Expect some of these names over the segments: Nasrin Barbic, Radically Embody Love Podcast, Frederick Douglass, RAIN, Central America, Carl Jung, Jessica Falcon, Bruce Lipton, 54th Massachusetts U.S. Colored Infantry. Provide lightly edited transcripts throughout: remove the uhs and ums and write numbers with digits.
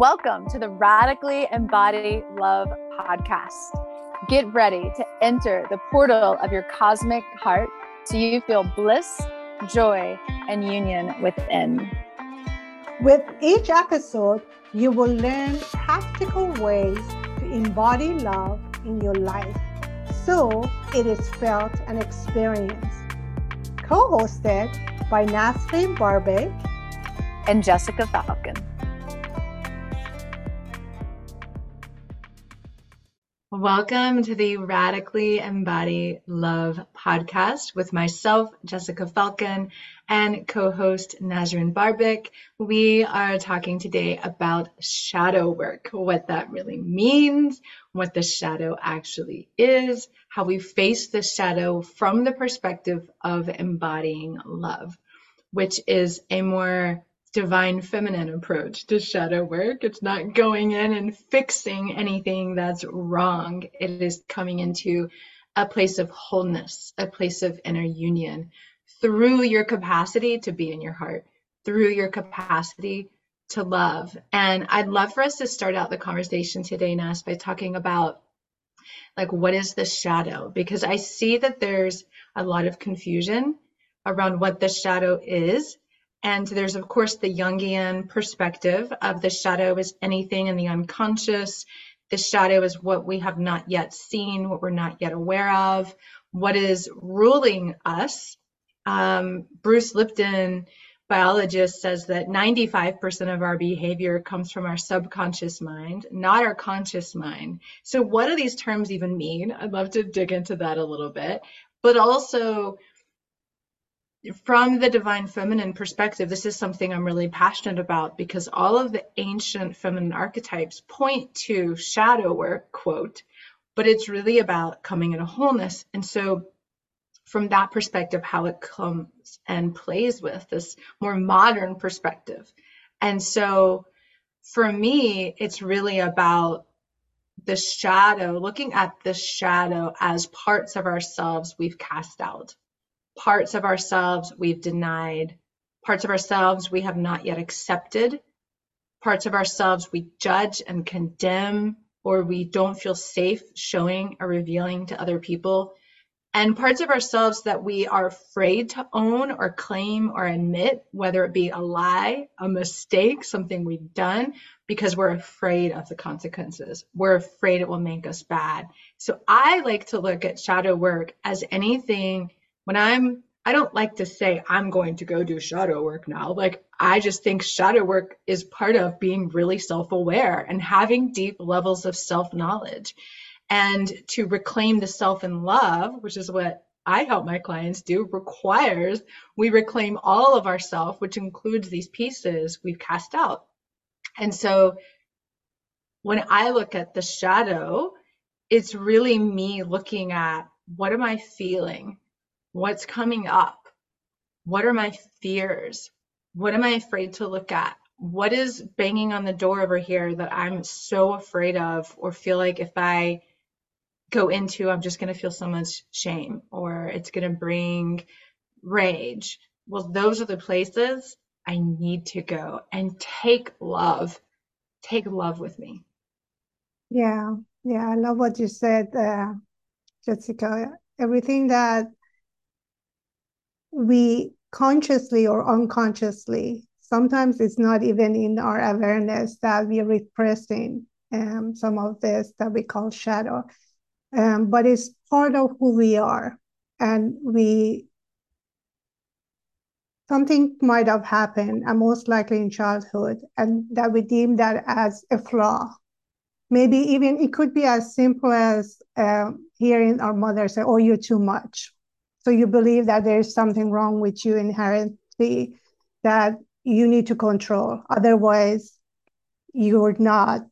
Welcome to the Radically Embody Love Podcast. Get ready to enter the portal of your cosmic heart so you feel bliss, joy, and union within. With each episode, you will learn practical ways to embody love in your life so it is felt and experienced. Co-hosted by Nasrin Barbic and Jessica Falcon. Welcome to the Radically Embody Love Podcast with myself, Jessica Falcon, and co-host Nasrin Barbic. We are talking today about shadow work, what that really means, what the shadow actually is, how we face the shadow from the perspective of embodying love, which is a more divine feminine approach to shadow work. It's not going in and fixing anything that's wrong. It is coming into a place of wholeness, a place of inner union through your capacity to be in your heart, through your capacity to love. And I'd love for us to start out the conversation today, Nas, by talking about what is the shadow? Because I see that there's a lot of confusion around what the shadow is. And there's, of course, the Jungian perspective of the shadow is anything in the unconscious. The shadow is what we have not yet seen, what we're not yet aware of, what is ruling us. Bruce Lipton, biologist, says that 95% of our behavior comes from our subconscious mind, not our conscious mind. So what do these terms even mean? I'd love to dig into that a little bit, but also, from the divine feminine perspective, this is something I'm really passionate about because all of the ancient feminine archetypes point to shadow work, quote, but it's really about coming in a wholeness. And so from that perspective, how it comes and plays with this more modern perspective. And so for me, it's really about the shadow, looking at the shadow as parts of ourselves we've cast out. Parts of ourselves we've denied, parts of ourselves we have not yet accepted, parts of ourselves we judge and condemn, or we don't feel safe showing or revealing to other people, and parts of ourselves that we are afraid to own or claim or admit, whether it be a lie, a mistake, something we've done, because we're afraid of the consequences. We're afraid it will make us bad. So I like to look at shadow work as anything. When I don't like to say I'm going to go do shadow work now. I just think shadow work is part of being really self-aware and having deep levels of self-knowledge and to reclaim the self in love, which is what I help my clients do, requires we reclaim all of ourself, which includes these pieces we've cast out. And so when I look at the shadow, it's really me looking at what am I feeling? What's coming up? What are my fears? What am I afraid to look at? What is banging on the door over here that I'm so afraid of or feel like if I go into, I'm just going to feel so much shame or it's going to bring rage? Well, those are the places I need to go and take love with me. Yeah. I love what you said, Jessica. Everything that we consciously or unconsciously, sometimes it's not even in our awareness that we're repressing some of this that we call shadow, but it's part of who we are. And something might have happened, and most likely in childhood, and that we deem that as a flaw. Maybe even it could be as simple as hearing our mother say, "Oh, you're too much." So you believe that there's something wrong with you inherently that you need to control. Otherwise, you're not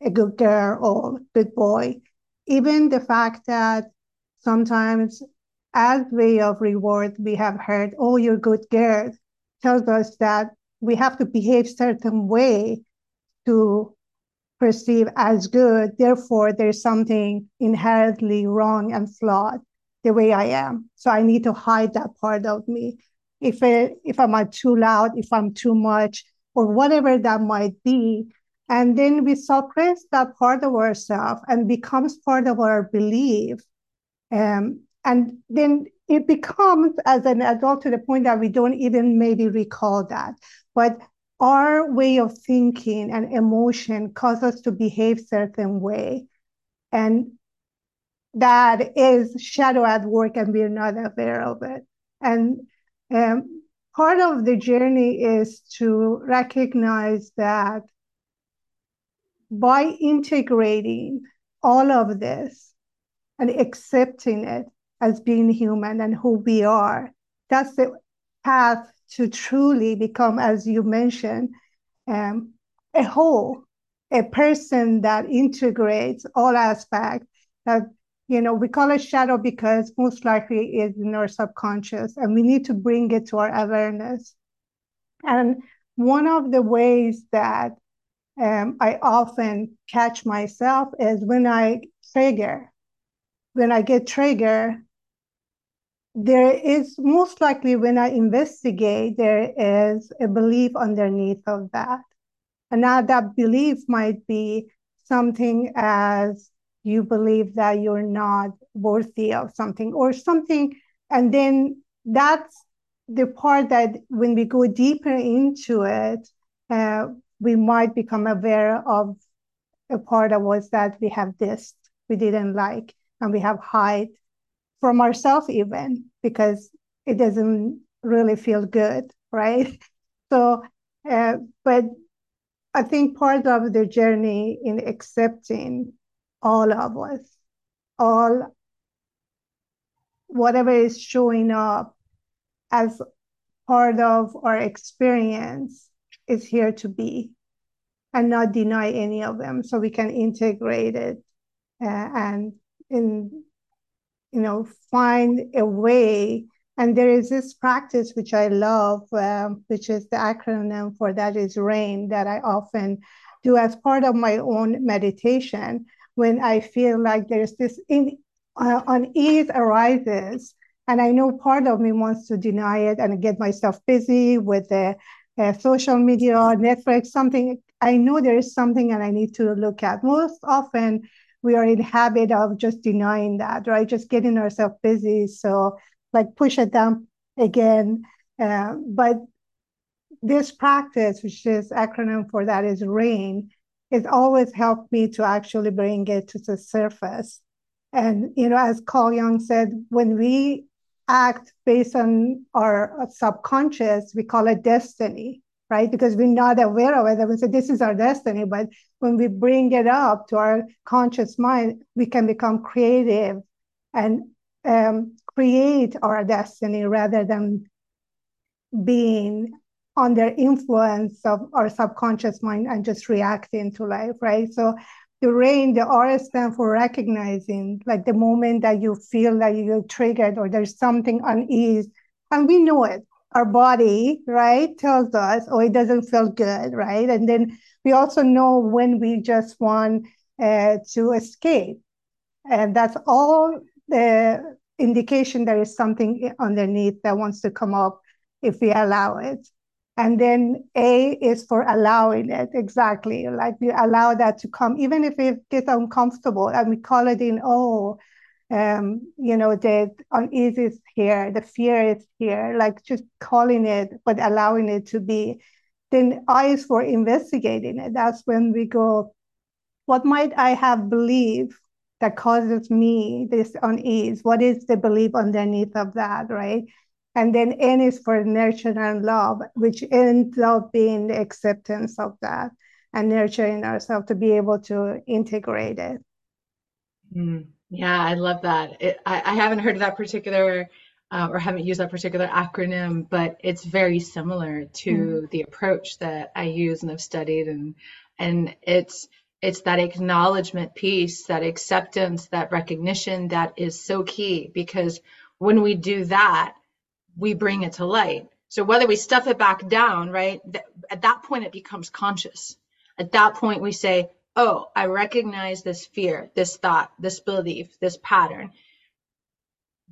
a good girl or good boy. Even the fact that sometimes as way of reward, we have heard, "Oh, you're a good girl," tells us that we have to behave certain way to perceive as good. Therefore, there's something inherently wrong and flawed the way I am. So I need to hide that part of me. If I'm too loud, if I'm too much, or whatever that might be, And then we suppress that part of ourselves and becomes part of our belief. And then it becomes, as an adult, to the point that we don't even maybe recall that. But our way of thinking and emotion cause us to behave certain way. And that is shadow at work, and we're not aware of it. And part of the journey is to recognize that by integrating all of this and accepting it as being human and who we are, that's the path to truly become, as you mentioned, a whole, a person that integrates all aspects. That, you know, we call it shadow because most likely it's in our subconscious, and we need to bring it to our awareness. And one of the ways that I often catch myself is when I trigger. When I get triggered, there is most likely, when I investigate, there is a belief underneath of that. And now that belief might be something as you believe that you're not worthy of something or something. And then that's the part that when we go deeper into it, we might become aware of a part of us that we have dissed, we didn't like, and we have hide from ourselves even, because it doesn't really feel good, right? So, but I think part of the journey in accepting all of us, all, whatever is showing up as part of our experience is here to be, and not deny any of them, so we can integrate it and, in, you know, find a way. And there is this practice which I love, which is the acronym for that is RAIN, that I often do as part of my own meditation when I feel like there's this unease arises, and I know part of me wants to deny it and get myself busy with the social media, Netflix, something. I know there is something and I need to look at. Most often we are in habit of just denying that, right? Just getting ourselves busy. So like push it down again. But this practice, which is acronym for that is RAIN, it always helped me to actually bring it to the surface. And, you know, as Carl Jung said, when we act based on our subconscious, we call it destiny, right? Because we're not aware of it. And we say, this is our destiny. But when we bring it up to our conscious mind, we can become creative and create our destiny rather than being under influence of our subconscious mind and just reacting to life, right? So the RAIN, the R stands for recognizing, like the moment that you feel that you're triggered or there's something unease, and we know it. Our body, right, tells us, oh, it doesn't feel good, right? And then we also know when we just want to escape. And that's all the indication there is something underneath that wants to come up if we allow it. And then A is for allowing it, exactly. Like we allow that to come, even if it gets uncomfortable, and we call it in, oh, you know, the unease is here, the fear is here, like just calling it, but allowing it to be. Then I is for investigating it. That's when we go, what might I have believed that causes me this unease? What is the belief underneath of that, right? And then N is for nurture and love, which ends up being the acceptance of that and nurturing ourselves to be able to integrate it. Yeah, I love that. I haven't heard of that particular or haven't used that particular acronym, but it's very similar to the approach that I use and have studied. And it's that acknowledgement piece, that acceptance, that recognition that is so key, because when we do that, we bring it to light. So whether we stuff it back down, right, at that point, it becomes conscious. At that point, we say, oh, I recognize this fear, this thought, this belief, this pattern.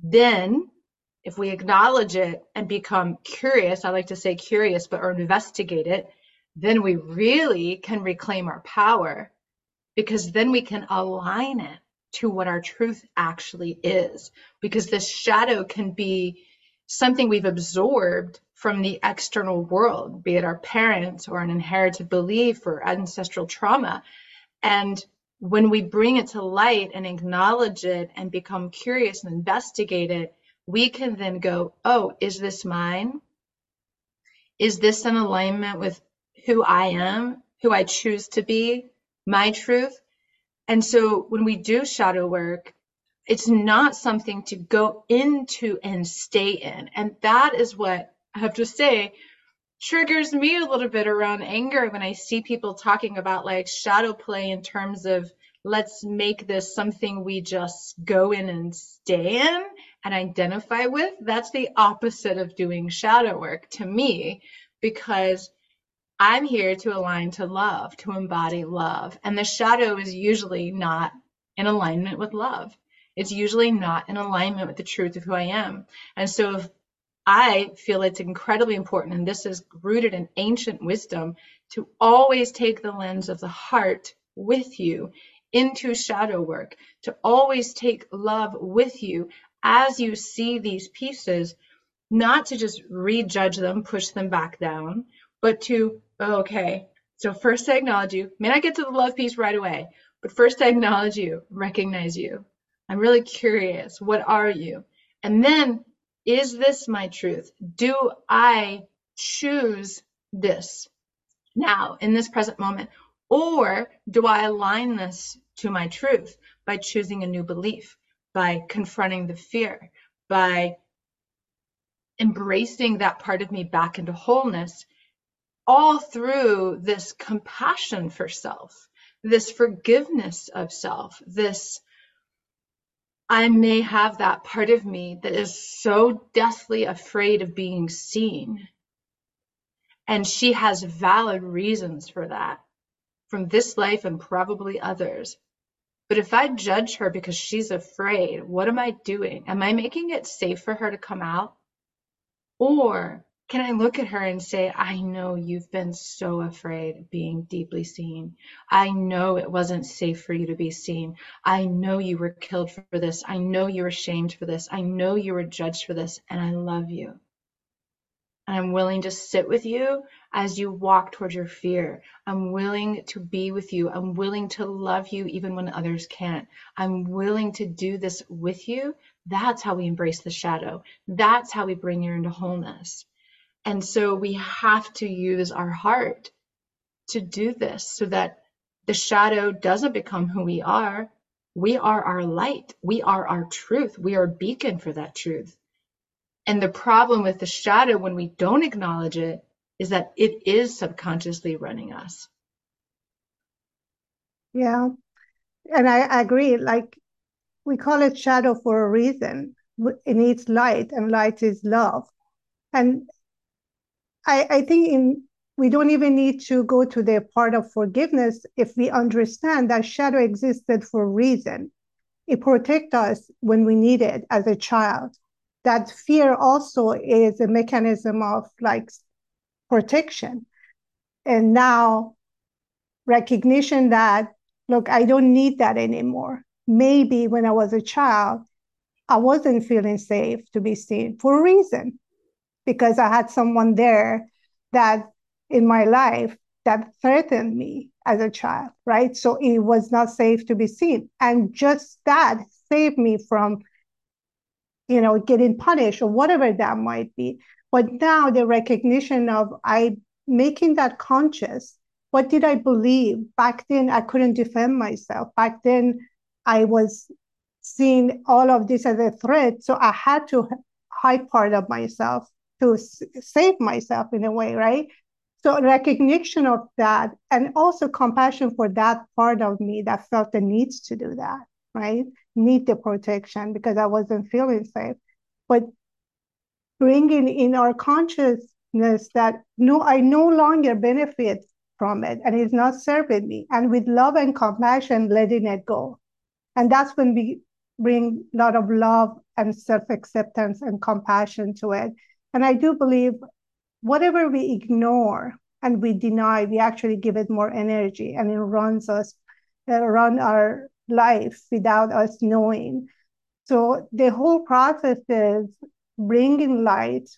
Then if we acknowledge it and become curious, I like to say curious, but or investigate it, then we really can reclaim our power, because then we can align it to what our truth actually is. Because the shadow can be something we've absorbed from the external world, be it our parents or an inherited belief or ancestral trauma. And when we bring it to light and acknowledge it and become curious and investigate it, we can then go, oh, is this mine? Is this in alignment with who I am, who I choose to be, my truth? And so when we do shadow work, it's not something to go into and stay in. And that is what I have to say triggers me a little bit around anger when I see people talking about like shadow play in terms of let's make this something we just go in and stay in and identify with. That's the opposite of doing shadow work to me, because I'm here to align to love, to embody love. And the shadow is usually not in alignment with love. It's usually not in alignment with the truth of who I am. And so if I feel it's incredibly important, and this is rooted in ancient wisdom, to always take the lens of the heart with you into shadow work, to always take love with you as you see these pieces, not to just rejudge them, push them back down, but to, oh, okay, so first I acknowledge you. May not get to the love piece right away, but first I acknowledge you, recognize you. I'm really curious, what are you? And then, is this my truth? Do I choose this now in this present moment? Or do I align this to my truth by choosing a new belief, by confronting the fear, by embracing that part of me back into wholeness? All through this compassion for self, this forgiveness of self, this, I may have that part of me that is so deathly afraid of being seen. And she has valid reasons for that from this life and probably others. But if I judge her because she's afraid, what am I doing? Am I making it safe for her to come out? Or can I look at her and say, I know you've been so afraid of being deeply seen. I know it wasn't safe for you to be seen. I know you were killed for this. I know you were shamed for this. I know you were judged for this, and I love you. And I'm willing to sit with you as you walk towards your fear. I'm willing to be with you. I'm willing to love you even when others can't. I'm willing to do this with you. That's how we embrace the shadow. That's how we bring you into wholeness. And so we have to use our heart to do this so that the shadow doesn't become who we are. We are our light. We are our truth. We are a beacon for that truth. And the problem with the shadow when we don't acknowledge it is that it is subconsciously running us. Yeah. And I agree. Like, we call it shadow for a reason. It needs light, and light is love. And I think we don't even need to go to the part of forgiveness if we understand that shadow existed for a reason. It protects us when we need it as a child. That fear also is a mechanism of like protection. And now recognition that, look, I don't need that anymore. Maybe when I was a child, I wasn't feeling safe to be seen for a reason, because I had someone there that in my life that threatened me as a child, right? So it was not safe to be seen. And just that saved me from, you know, getting punished or whatever that might be. But now the recognition of I making that conscious, what did I believe? Back then, I couldn't defend myself. Back then, I was seeing all of this as a threat. So I had to hide part of myself to save myself in a way, right? So recognition of that, and also compassion for that part of me that felt the need to do that, right? Need the protection because I wasn't feeling safe. But bringing in our consciousness that, no, I no longer benefit from it and it's not serving me. And with love and compassion, letting it go. And that's when we bring a lot of love and self-acceptance and compassion to it. And I do believe whatever we ignore and we deny, we actually give it more energy, and it runs us, run our life without us knowing. So the whole process is bringing light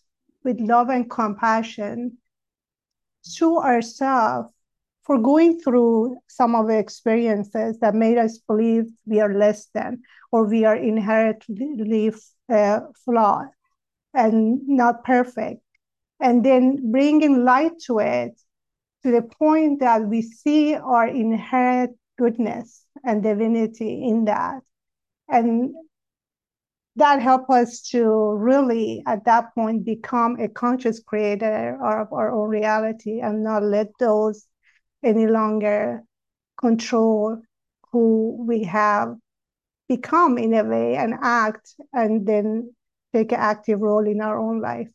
with love and compassion to ourselves for going through some of the experiences that made us believe we are less than, or we are inherently flawed and not perfect. And then bringing light to it, to the point that we see our inherent goodness and divinity in that. And that helps us to really, at that point, become a conscious creator of our own reality and not let those any longer control who we have become in a way, and act, and then take an active role in our own life.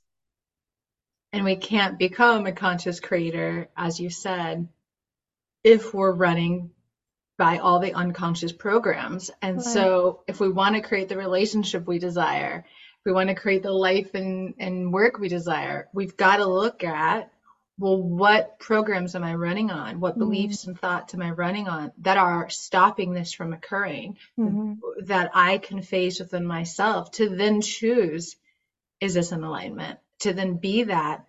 And we can't become a conscious creator, as you said, if we're running by all the unconscious programs. And right. So if we want to create the relationship we desire, if we want to create the life and work we desire, we've got to look at, well, what programs am I running on? What beliefs and thoughts am I running on that are stopping this from occurring, that I can face within myself to then choose, is this in alignment? To then be that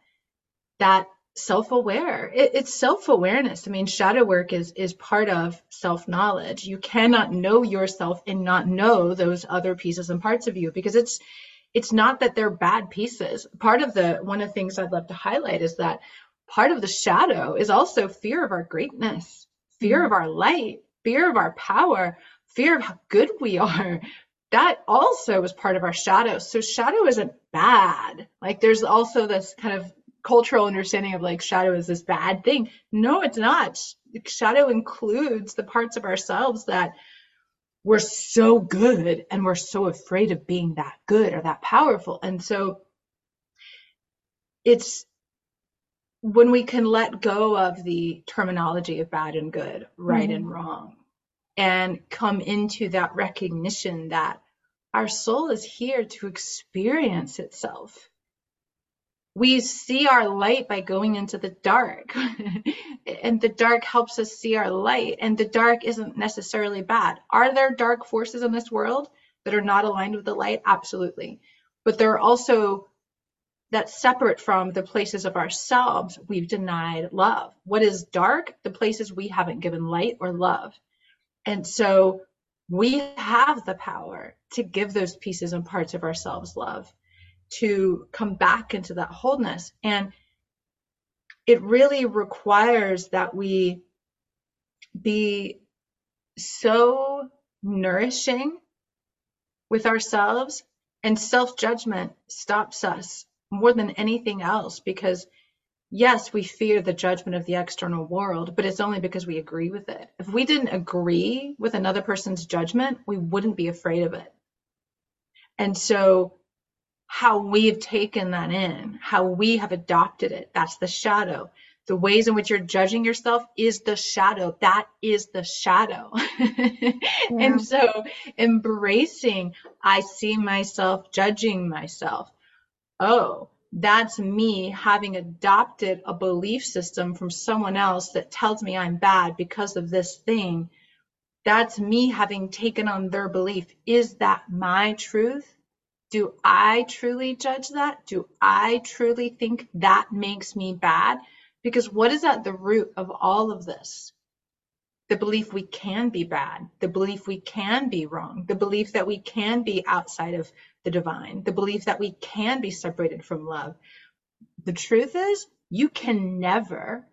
self-aware. It's self-awareness. I mean, shadow work is part of self-knowledge. You cannot know yourself and not know those other pieces and parts of you, because it's not that they're bad pieces. One of the things I'd love to highlight is that part of the shadow is also fear of our greatness, fear of our light, fear of our power, fear of how good we are. That also is part of our shadow. So shadow isn't bad. Like, there's also this kind of cultural understanding of like shadow is this bad thing. No, it's not. Shadow includes the parts of ourselves that we're so good and we're so afraid of being that good or that powerful. And so it's when we can let go of the terminology of bad and good, right and wrong, and come into that recognition that our soul is here to experience itself. We see our light by going into the dark, and the dark helps us see our light, and the dark isn't necessarily bad. Are there dark forces in this world that are not aligned with the light? Absolutely. But there are also that's separate from the places of ourselves we've denied love. What is dark? The places we haven't given light or love. And so we have the power to give those pieces and parts of ourselves love, to come back into that wholeness. And it really requires that we be so nourishing with ourselves, and self-judgment stops us more than anything else, because yes, we fear the judgment of the external world, but it's only because we agree with it. If we didn't agree with another person's judgment, we wouldn't be afraid of it. And so how we've taken that in, how we have adopted it, that's the shadow. The ways in which you're judging yourself is the shadow. That is the shadow. Yeah. And so embracing, I see myself judging myself. Oh, that's me having adopted a belief system from someone else that tells me I'm bad because of this thing. That's me having taken on their belief. Is that my truth? Do I truly judge that? Do I truly think that makes me bad? Because what is at the root of all of this? The belief we can be bad, the belief we can be wrong, the belief that we can be outside of the divine, the belief that we can be separated from love. The truth is, you can never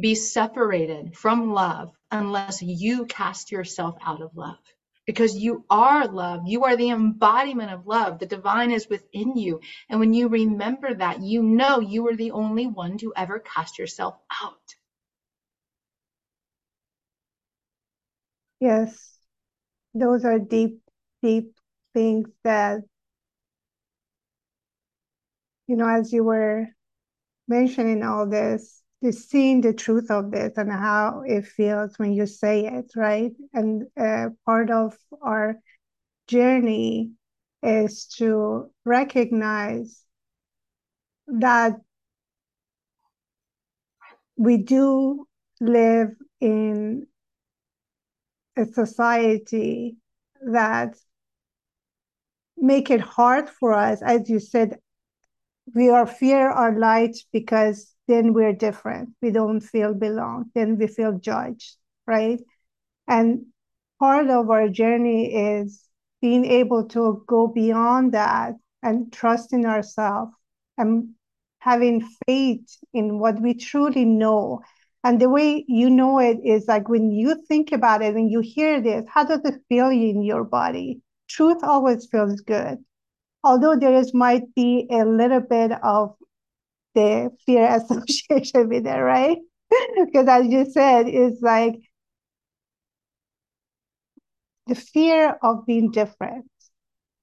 be separated from love unless you cast yourself out of love, because you are love. You are the embodiment of love. The divine is within you. And when you remember that, you know you are the only one to ever cast yourself out. Yes, those are deep, deep things that, you know, as you were mentioning all this, just seeing the truth of this and how it feels when you say it, right? And part of our journey is to recognize that we do live in a society that make it hard for us. As you said, we are fear our light because then we're different. We don't feel belong. Then we feel judged, right? And part of our journey is being able to go beyond that and trust in ourselves and having faith in what we truly know. And the way you know it is like when you think about it, when you hear this, how does it feel in your body? Truth always feels good. Although there is might be a little bit of the fear associated with it, right? Because as you said, it's like the fear of being different,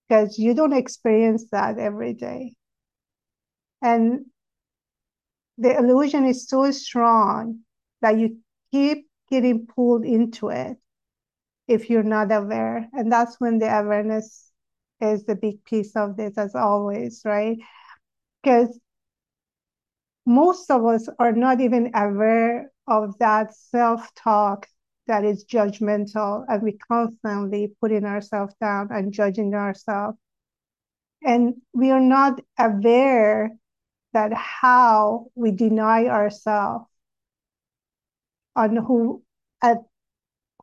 because you don't experience that every day. And the illusion is so strong that you keep getting pulled into it if you're not aware. And that's when the awareness is the big piece of this, as always, right? Because most of us are not even aware of that self-talk that is judgmental, and we constantly putting ourselves down and judging ourselves. And we are not aware that how we deny ourselves on who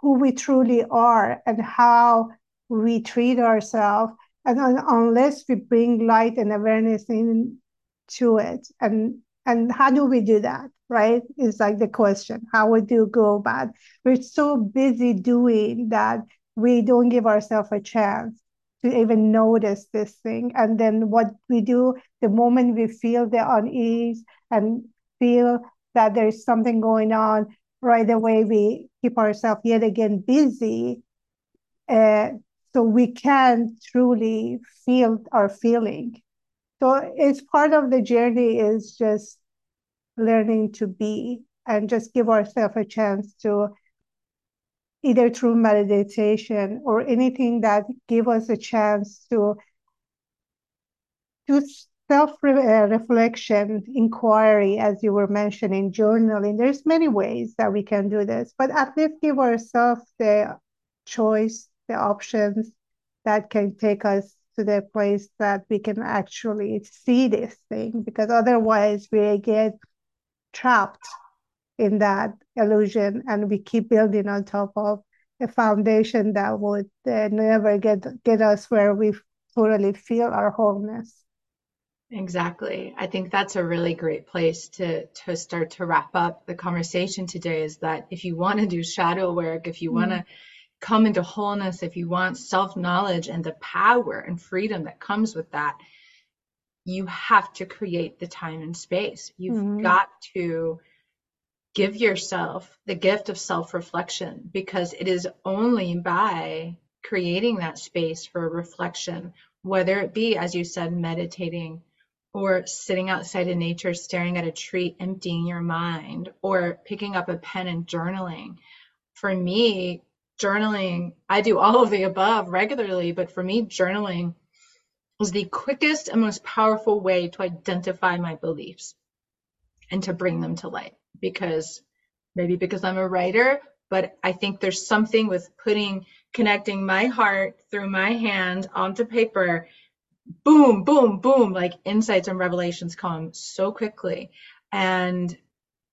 we truly are and how we treat ourselves. And unless we bring light and awareness into it. And how do we do that, right? It's like the question, how would you go about? We're so busy doing that we don't give ourselves a chance to even notice this thing. And then what we do, the moment we feel the unease and feel that there's something going on, right away we keep ourselves yet again busy. So we can truly feel our feeling. So it's part of the journey is just learning to be and just give ourselves a chance to either through meditation or anything that give us a chance to do self-reflection, inquiry, as you were mentioning, journaling. There's many ways that we can do this, but at least give ourselves the choice, the options that can take us to the place that we can actually see this thing, because otherwise we get trapped in that illusion and we keep building on top of a foundation that would never get us where we totally feel our wholeness. Exactly. I think that's a really great place to start to wrap up the conversation today, is that if you want to do shadow work, if you want to come into wholeness, if you want self-knowledge and the power and freedom that comes with that, you have to create the time and space. You've got to give yourself the gift of self-reflection, because it is only by creating that space for reflection, whether it be, as you said, meditating or sitting outside in nature, staring at a tree, emptying your mind, or picking up a pen and journaling. For me, journaling, I do all of the above regularly, but for me, journaling was the quickest and most powerful way to identify my beliefs and to bring them to light, because I'm a writer, but I think there's something with connecting my heart through my hand onto paper, boom, boom, boom, like insights and revelations come so quickly. And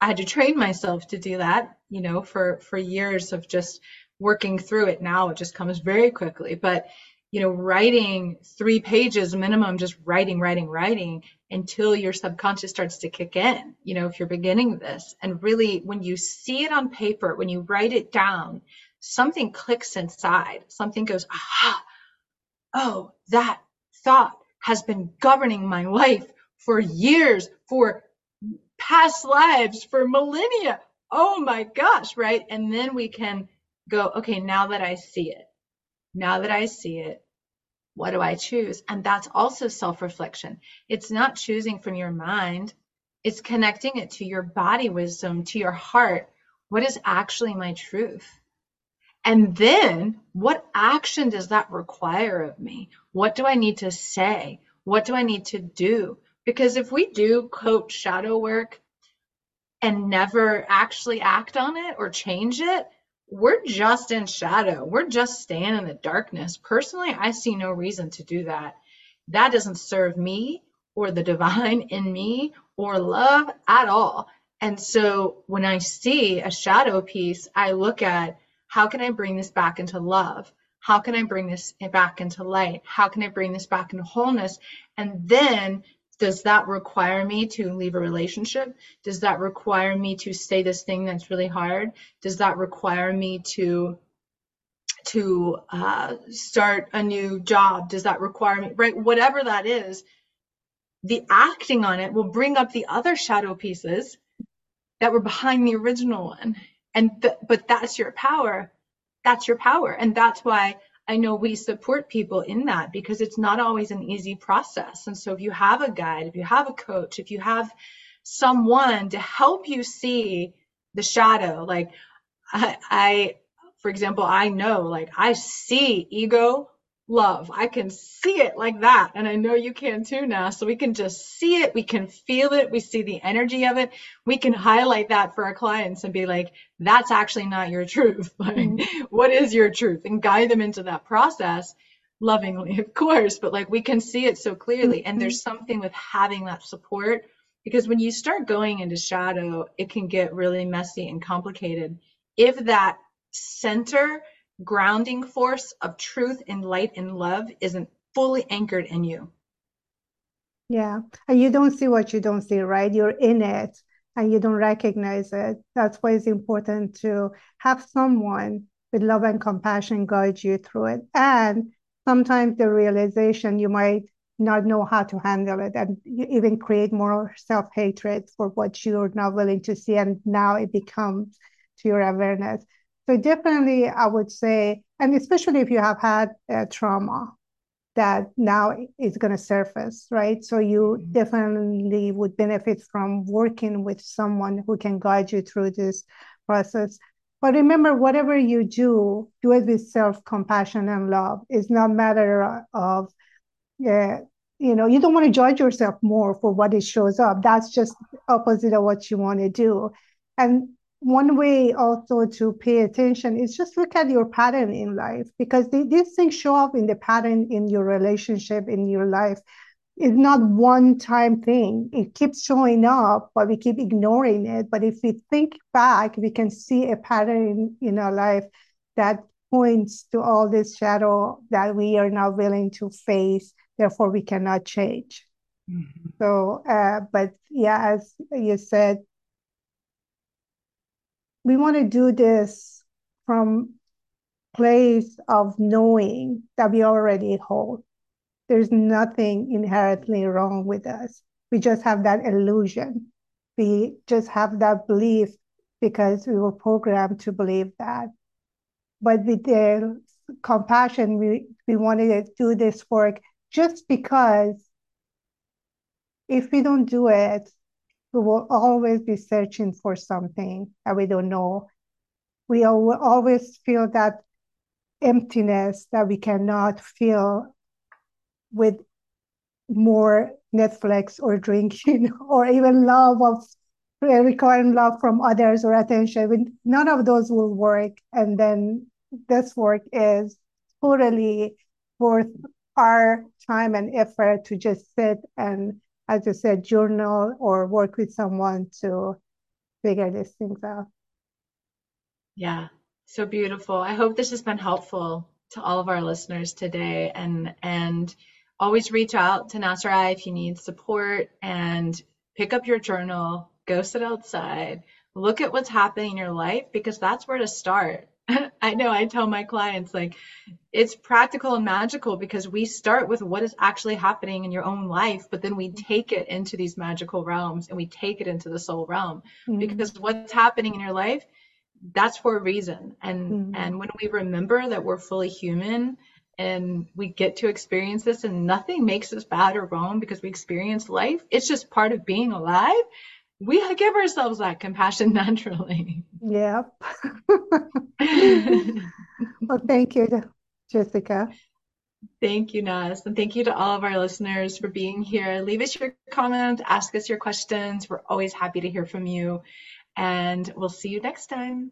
I had to train myself to do that, for years of just working through it. Now it just comes very quickly, but writing 3 pages minimum, just writing until your subconscious starts to kick in, if you're beginning this. And really, when you see it on paper, when you write it down, something clicks inside, something goes, oh, that thought has been governing my life for years, for past lives, for millennia. Oh my gosh, right? And then we can go, okay, now that I see it, what do I choose? And that's also self-reflection. It's not choosing from your mind. It's connecting it to your body wisdom, to your heart. What is actually my truth? And then what action does that require of me? What do I need to say? What do I need to do? Because if we do coach shadow work, and never actually act on it or change it, we're just in shadow. We're just staying in the darkness. Personally, I see no reason to do that. That doesn't serve me or the divine in me or love at all. And so when I see a shadow piece, I look at, how can I bring this back into love? How can I bring this back into light? How can I bring this back into wholeness? And then, does that require me to leave a relationship? Does that require me to say this thing that's really hard? Does that require me to start a new job? Does that require me, right? Whatever that is, the acting on it will bring up the other shadow pieces that were behind the original one. But that's your power. That's your power. And that's why I know we support people in that, because it's not always an easy process. And so if you have a guide, if you have a coach, if you have someone to help you see the shadow, like I for example, I know, like I see ego, love. I can see it like that. And I know you can too now. So we can just see it. We can feel it. We see the energy of it. We can highlight that for our clients and be like, that's actually not your truth. Like, what is your truth? And guide them into that process lovingly, of course. But like, we can see it so clearly. And there's something with having that support, because when you start going into shadow, it can get really messy and complicated. If that center grounding force of truth and light and love isn't fully anchored in you. Yeah. And you don't see what you don't see, right? You're in it and you don't recognize it. That's why it's important to have someone with love and compassion guide you through it. And sometimes the realization, you might not know how to handle it, and you even create more self-hatred for what you're not willing to see. And now it becomes to your awareness. So definitely, I would say, and especially if you have had trauma that now is going to surface, right? So you definitely would benefit from working with someone who can guide you through this process. But remember, whatever you do, do it with self-compassion and love. It's not a matter of, you don't want to judge yourself more for what it shows up. That's just opposite of what you want to do. And one way also to pay attention is just look at your pattern in life, because these things show up in the pattern in your relationship, in your life. It's not one time thing. It keeps showing up, but we keep ignoring it. But if we think back, we can see a pattern in our life that points to all this shadow that we are not willing to face. Therefore, we cannot change. Mm-hmm. So, but yeah, as you said, we want to do this from place of knowing that we already whole. There's nothing inherently wrong with us. We just have that illusion. We just have that belief because we were programmed to believe that. But with the compassion, we wanted to do this work just because if we don't do it, we will always be searching for something that we don't know. We will always feel that emptiness that we cannot feel with more Netflix or drinking or even love of requiring love from others or attention. None of those will work. And then this work is totally worth our time and effort to just sit and, as you said, journal or work with someone to figure these things out. Yeah, so beautiful. I hope this has been helpful to all of our listeners today. And always reach out to Nasrin if you need support, and pick up your journal, go sit outside, look at what's happening in your life, because that's where to start. I know I tell my clients, like, it's practical and magical because we start with what is actually happening in your own life, but then we take it into these magical realms and we take it into the soul realm, because what's happening in your life, that's for a reason. And when we remember that we're fully human and we get to experience this, and nothing makes us bad or wrong because we experience life, it's just part of being alive. We give ourselves that compassion naturally. Yep. Well, thank you, Jessica. Thank you, Nas. And thank you to all of our listeners for being here. Leave us your comments, ask us your questions. We're always happy to hear from you. And we'll see you next time.